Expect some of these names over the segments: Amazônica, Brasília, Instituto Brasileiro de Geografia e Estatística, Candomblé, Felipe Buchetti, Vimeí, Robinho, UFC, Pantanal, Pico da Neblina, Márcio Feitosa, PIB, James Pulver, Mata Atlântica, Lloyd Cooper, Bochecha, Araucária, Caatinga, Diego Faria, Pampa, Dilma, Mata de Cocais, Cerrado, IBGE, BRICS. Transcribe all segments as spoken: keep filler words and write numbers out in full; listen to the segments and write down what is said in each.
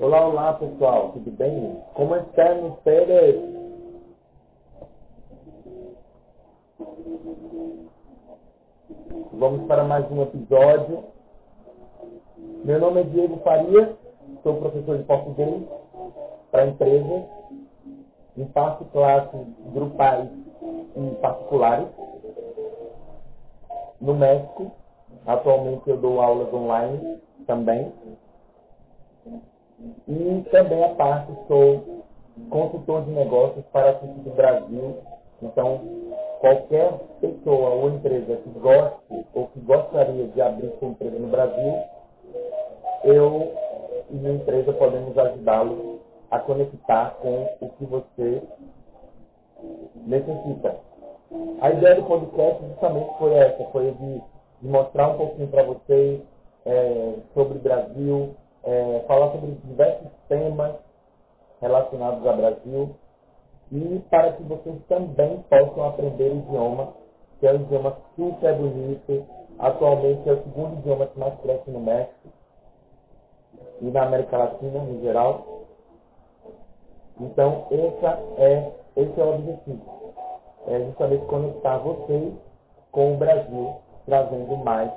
Olá, olá pessoal, tudo bem? Como estão vocês? Vamos para mais um episódio. Meu nome é Diego Faria, sou professor de português para a empresa, e faço classes grupais e particulares no México. Atualmente eu dou aulas online também. E também a parte, sou consultor de negócios para o Instituto Brasil. Então, qualquer pessoa ou empresa que goste ou que gostaria de abrir sua empresa no Brasil, eu e minha empresa podemos ajudá-lo a conectar com o que você necessita. A ideia do podcast justamente foi essa, foi de, de mostrar um pouquinho para vocês é, sobre o Brasil, É, falar sobre diversos temas relacionados ao Brasil e para que vocês também possam aprender o idioma, que é um idioma super bonito. Atualmente é o segundo idioma que mais cresce no México e na América Latina em geral. Então essa é, esse é o objetivo, é justamente conectar vocês com o Brasil, trazendo mais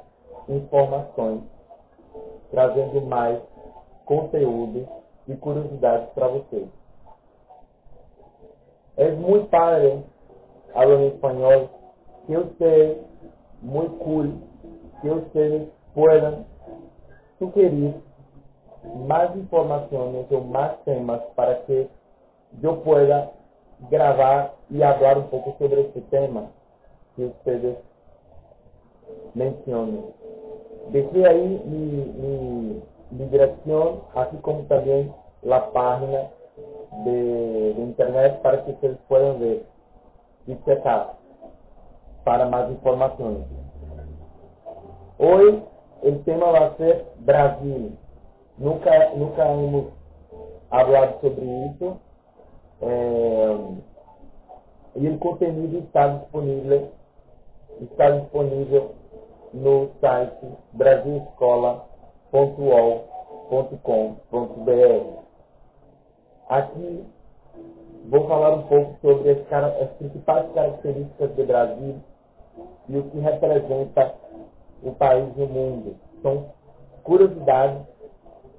informações, trazendo mais conteúdo e curiosidades para vocês. Es muy padre hablar español, que ustedes, muy cool, que ustedes puedan sugerir más informaciones o más temas para que yo pueda grabar y hablar un poco sobre este tema que ustedes mencionan. Dejé ahí mi, mi, mi dirección, así como también la página de, de internet para que ustedes puedan ver y checar para más informaciones. Hoy el tema va a ser Brasil. Nunca, nunca hemos hablado sobre eso. Eh, y el contenido está disponible, está disponible no site brasil escola ponto u o l ponto com ponto b r. Aqui vou falar um pouco sobre as, as principais características do Brasil e o que representa o país no mundo. São curiosidades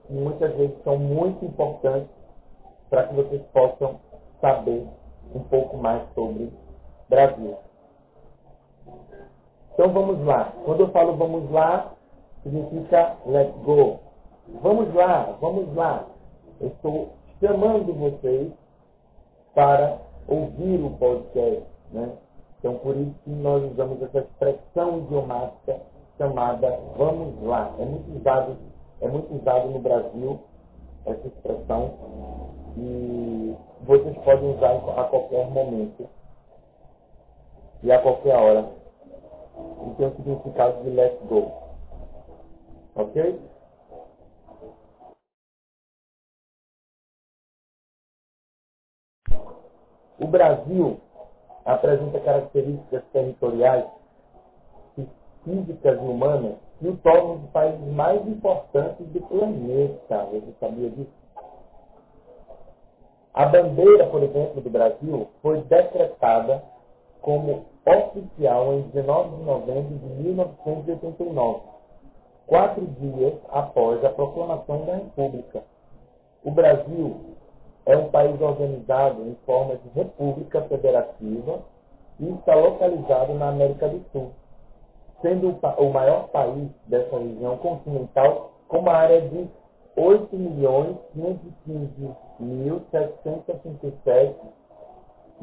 que muitas vezes são muito importantes para que vocês possam saber um pouco mais sobre o Brasil. Então vamos lá. Quando eu falo vamos lá, significa let's go. Vamos lá, vamos lá. Eu estou chamando vocês para ouvir o podcast, né? Então por isso que nós usamos essa expressão idiomática chamada vamos lá. É muito usado, é muito usado no Brasil essa expressão e vocês podem usar a qualquer momento e a qualquer hora. E tem o significado de let's go. Ok? O Brasil apresenta características territoriais, físicas e humanas que o tornam um dos países mais importantes do planeta. Você sabia disso? A bandeira, por exemplo, do Brasil foi decretada como oficial em dezenove de novembro de mil novecentos e oitenta e nove quatro dias após a proclamação da República. O Brasil é um país organizado em forma de República Federativa e está localizado na América do Sul, sendo o maior país dessa região continental, com uma área de oito milhões quinhentos e quinze mil setecentos e cinquenta e sete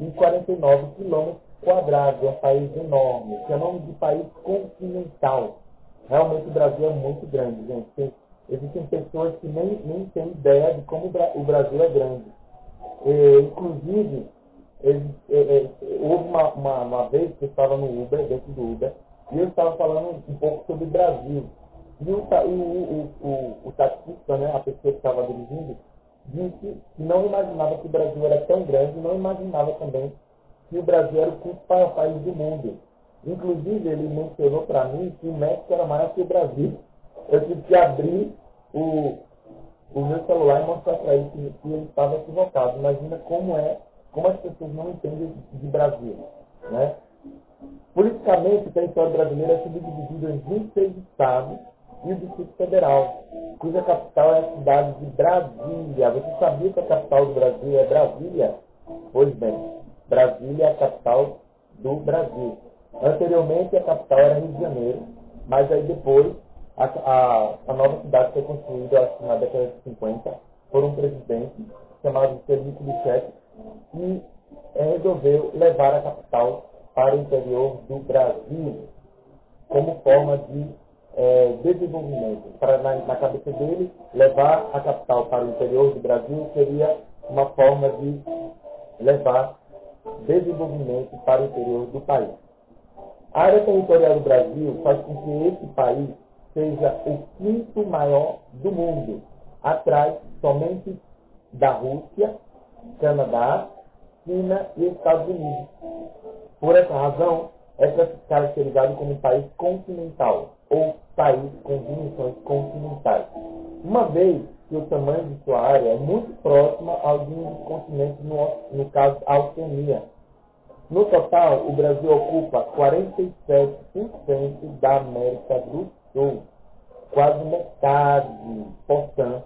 e quarenta e nove quilômetros quadrados. É um país enorme, que é o nome de país continental. Realmente o Brasil é muito grande, gente. Tem, existem pessoas que nem, nem têm ideia de como o Brasil é grande. E, inclusive, ele, ele, ele, houve uma, uma, uma vez que eu estava no Uber, dentro do Uber, e eu estava falando um pouco sobre o Brasil. E o, o, o, o, o taxista, né, a pessoa que estava dirigindo, disse que não imaginava que o Brasil era tão grande, não imaginava também que o Brasil era o quinto maior país do mundo. Inclusive, ele mencionou para mim que o México era maior que o Brasil. Eu tive que abrir o, o meu celular e mostrar para ele que, que ele estava equivocado. Imagina como é, como as pessoas não entendem de Brasil, né? Politicamente, o território brasileiro é subdividido em vinte e seis estados e o Distrito Federal, cuja capital é a cidade de Brasília. Você sabia que a capital do Brasil é Brasília? Pois bem, Brasília é a capital do Brasil. Anteriormente, a capital era Rio de Janeiro, mas aí depois, a, a, a nova cidade foi construída, acho que na década de cinquenta, por um presidente chamado Felipe Buchetti, que resolveu levar a capital para o interior do Brasil, como forma de é, desenvolvimento. Para, na, na cabeça dele, levar a capital para o interior do Brasil seria uma forma de levar desenvolvimento para o interior do país. A área territorial do Brasil faz com que esse país seja o quinto maior do mundo, atrás somente da Rússia, Canadá, China e Estados Unidos. Por essa razão, é caracterizado como um país continental, ou país com dimensões continentais, uma vez que o tamanho de sua área é muito próximo ao de um continente, no, no caso, a Oceania. No total, o Brasil ocupa quarenta e sete por cento da América do Sul, quase metade, portanto,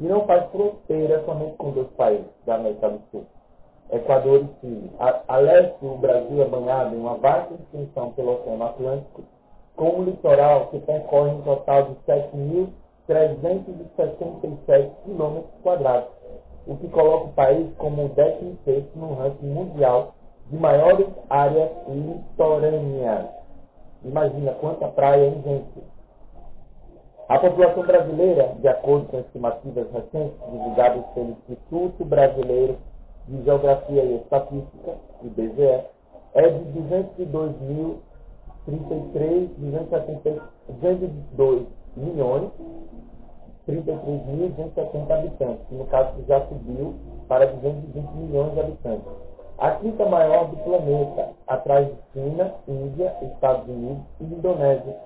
e não faz fronteira somente com dois países da América do Sul, Equador e Chile. A, a leste, o Brasil é banhado em uma vasta extensão pelo Oceano Atlântico, com um litoral que percorre um total de sete mil trezentos e sessenta e sete quilômetros quadrados, o que coloca o país como o décimo sexto no ranking mundial de maiores áreas litorâneas. Imagina quanta praia, hein, gente? A população brasileira, de acordo com estimativas recentes divulgadas pelo Instituto Brasileiro de Geografia e Estatística, I B G E, é de duzentos e dois milhões trinta e três mil duzentos e setenta habitantes, no caso que já subiu para duzentos e vinte milhões de habitantes. A quinta maior do planeta, atrás de China, Índia, Estados Unidos e Indonésia.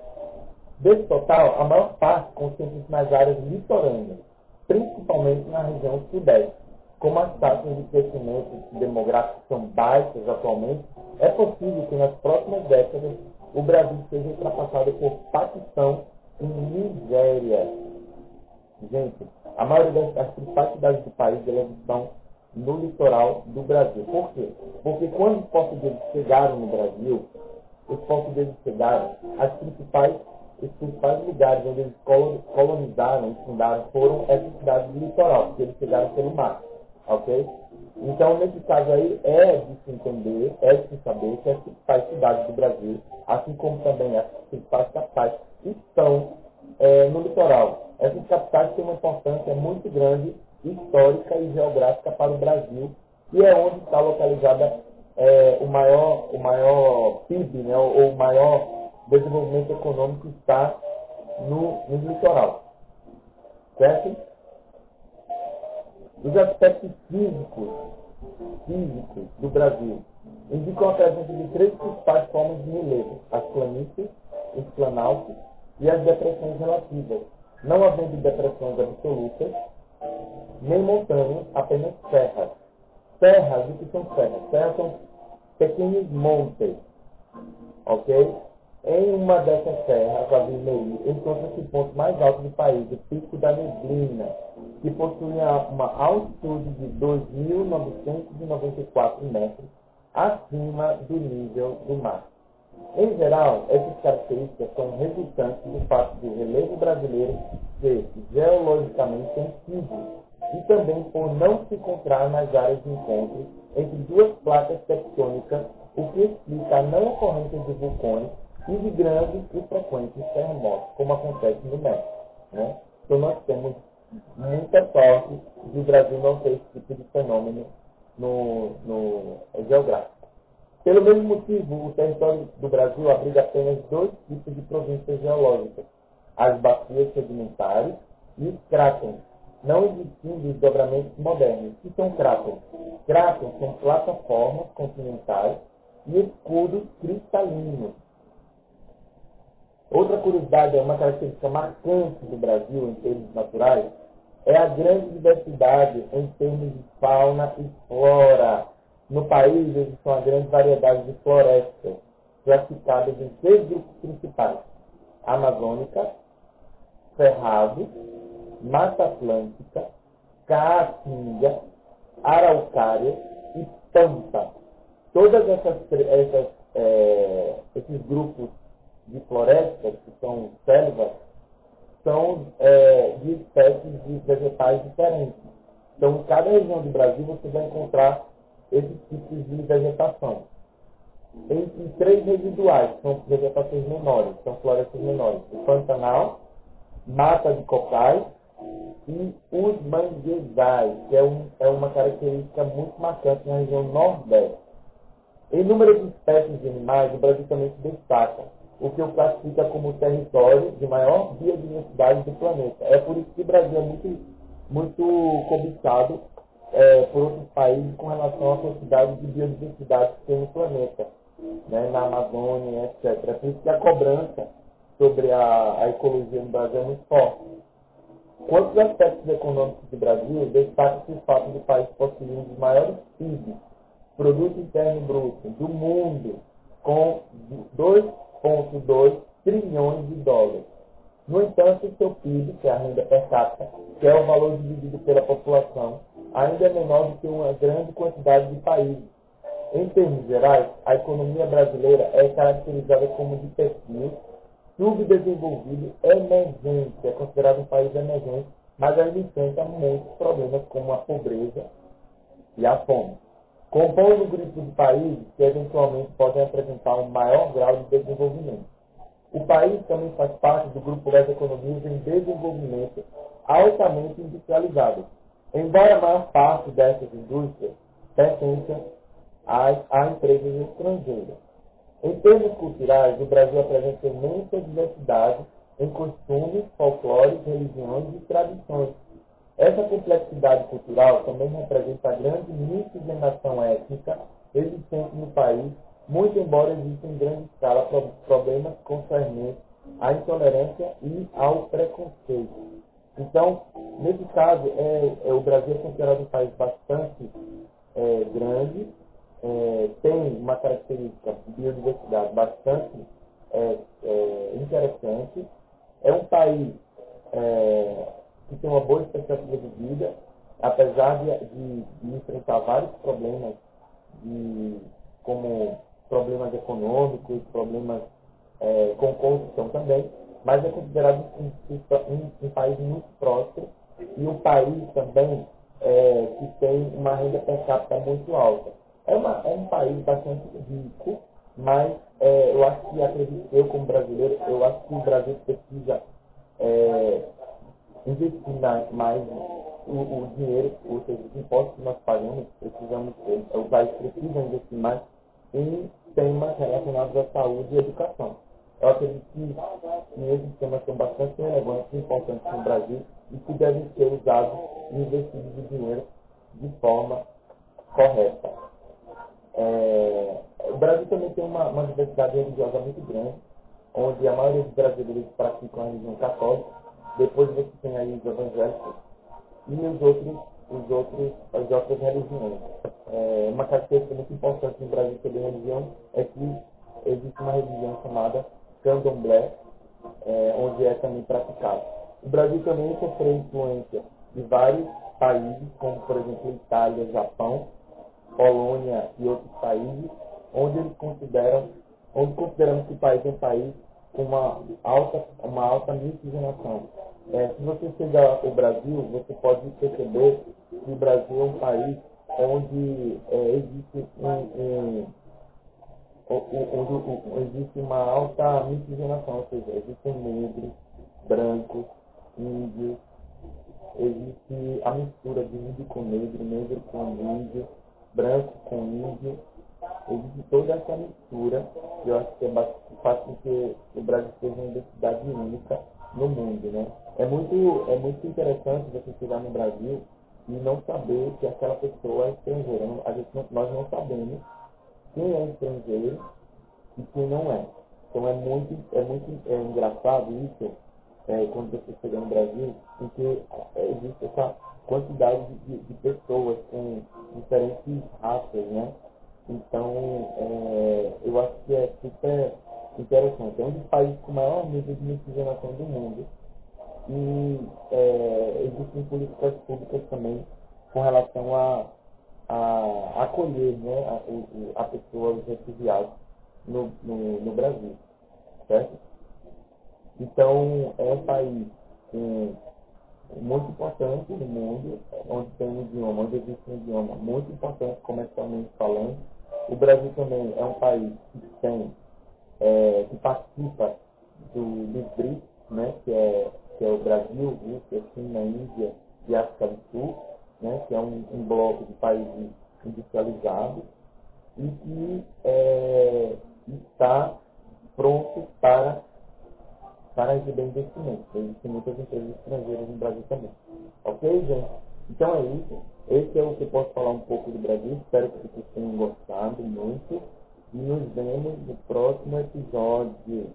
Desse total, a maior parte concentra-se nas áreas litorâneas, principalmente na região sudeste. Como as taxas de crescimento demográfico são baixas atualmente, é possível que nas próximas décadas o Brasil seja ultrapassado por Paquistão e Nigéria. Gente, a maioria das principais cidades do país estão no litoral do Brasil. Por quê? Porque quando os portugueses chegaram no Brasil, os portugueses chegaram, as principais, os principais lugares onde eles colonizaram e fundaram foram essas cidades do litoral, porque eles chegaram pelo mar. Ok? Então, nesse caso aí, é de se entender, é de se saber que as principais cidades do Brasil, assim como também as principais capitais, estão é, no litoral. Essas capitais têm uma importância muito grande, histórica e geográfica para o Brasil, e é onde está localizada é, o maior, o maior P I B, né, ou o maior desenvolvimento econômico está no, no litoral. Certo? Os aspectos físicos, físicos do Brasil indicam a presença de três principais formas de relevo: as planícies, os planaltos e as depressões relativas, não havendo depressões absolutas, nem montanhas, apenas serras. Serras, o que são serras? Serras são pequenos montes, ok? Em uma dessas serras, a Vimeí, encontra-se o ponto mais alto do país, o Pico da Neblina, que possui uma altitude de dois mil novecentos e noventa e quatro metros acima do nível do mar. Em geral, essas características são resultantes do fato do relevo brasileiro ser geologicamente sensível e também por não se encontrar nas áreas de encontro entre duas placas tectônicas, o que explica a não ocorrência de vulcões e de grandes e frequentes terremotos, como acontece no México, né? Então nós temos muita sorte de o Brasil não ter esse tipo de fenômeno no, no geográfico. Pelo mesmo motivo, o território do Brasil abriga apenas dois tipos de províncias geológicas, as bacias sedimentares e os crátons, não existindo os dobramentos modernos. O que são crátons? Crátons são plataformas continentais e escudos cristalinos. Outra curiosidade, é uma característica marcante do Brasil em termos naturais, é a grande diversidade em termos de fauna e flora. No país, existe uma grande variedade de florestas, classificadas em três grupos principais: Amazônica, Cerrado, Mata Atlântica, Caatinga, Araucária e Pampa. Todas essas, essas, é, esses grupos de florestas, que são selvas, são é, de espécies de vegetais diferentes. Então, em cada região do Brasil, você vai encontrar esses tipos de vegetação. Tem três residuais, são vegetações menores, são florestas menores: o Pantanal, Mata de Cocais e os manguezais, que é, um, é uma característica muito marcante na região nordeste. Em número de espécies de animais, o Brasil também se destaca, o que o classifica como o território de maior biodiversidade do planeta. É por isso que o Brasil é muito, muito cobiçado É, por outros países com relação à quantidade de biodiversidade que tem no planeta, né, na Amazônia, etcétera. É por isso que a cobrança sobre a, a ecologia no Brasil é muito forte. Quanto aos aspectos econômicos do Brasil, destaca-se o fato do país possuir um dos maiores P I B, Produto Interno Bruto, do mundo, com dois vírgula dois trilhões de dólares. No entanto, seu P I B, que é a renda per capita, que é o valor dividido pela população, ainda é menor do que uma grande quantidade de países. Em termos gerais, a economia brasileira é caracterizada como de perfil subdesenvolvido emergente. É considerado um país emergente, mas ainda enfrenta muitos problemas como a pobreza e a fome. Compõe um grupo de países que eventualmente podem apresentar um maior grau de desenvolvimento. O país também faz parte do grupo das economias em desenvolvimento altamente industrializadas. Embora a maior parte dessas indústrias pertença a, a empresas estrangeiras. Em termos culturais, o Brasil apresenta imensa diversidade em costumes, folclores, religiões e tradições. Essa complexidade cultural também representa a grande miscigenação étnica existente no país, muito embora exista em grande escala problemas concernentes à intolerância e ao preconceito. Então, nesse caso, é, é, o Brasil é considerado um país bastante é, grande, é, tem uma característica de biodiversidade bastante é, é, interessante, é um país é, que tem uma boa expectativa de vida, apesar de, de, de enfrentar vários problemas, de, como problemas econômicos, problemas é, com corrupção também, mas é considerado um, um, um país muito próspero e um país também é, que tem uma renda per capita muito alta. É, uma, é um país bastante rico, mas é, eu acho que, acredito eu como brasileiro, eu acho que o Brasil precisa é, investir mais o, o dinheiro, ou seja, os impostos que nós pagamos, precisamos, o país precisa investir mais em temas relacionados à saúde e educação. Eu acredito que, que esses temas são bastante relevantes e importantes no Brasil e que devem ser usados e investidos o dinheiro de forma correta. É, o Brasil também tem uma, uma diversidade religiosa muito grande, onde a maioria dos brasileiros praticam a religião católica, depois você tem aí os evangélicos e os outros, os outros, as outras religiões. É, uma característica muito importante no Brasil sobre religião é que existe uma religião chamada Candomblé, é, onde é também praticado. O Brasil também sofreu influência de vários países, como por exemplo Itália, Japão, Polônia e outros países, onde eles consideram, onde consideramos que o país é um país com uma alta, uma alta miscigenação. É, se você chegar ao Brasil, você pode perceber que o Brasil é um país onde é, existe um, um Onde existe uma alta miscigenação, ou seja, existem negros, brancos, índios, existe a mistura de índio com negro, negro com índio, branco com índio, existe toda essa mistura, que eu acho que é faz com que o Brasil seja uma identidade única no mundo, né? É muito, é muito interessante você chegar no Brasil e não saber que aquela pessoa é estrangeira, a gente não, nós não sabemos quem é estrangeiro e quem não é. Então é muito, é muito é engraçado isso, é, quando você chega no Brasil, porque existe essa quantidade de, de pessoas com diferentes raças, né? Então, é, eu acho que é super interessante. É um dos países com maior nível de miscigenação do mundo. E é, existem políticas públicas também com relação a a acolher, né, a, a pessoa, os refugiados no, no, no Brasil, certo? Então, é um país um, muito importante no mundo, onde tem um idioma, onde existe um idioma muito importante comercialmente falando. O Brasil também é um país que tem, é, que participa do, do BRICS, né, que é, que é o Brasil, Rússia, China, Índia e África do Sul, né, que é um, um bloco de países industrializados e que é, está pronto para, para receber investimentos. Existem muitas empresas estrangeiras no Brasil também. Ok, gente? Então é isso. Esse é o que eu posso falar um pouco do Brasil. Espero que vocês tenham gostado muito. E nos vemos no próximo episódio.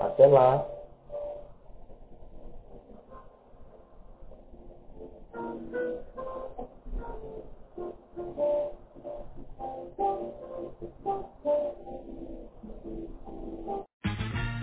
Até lá!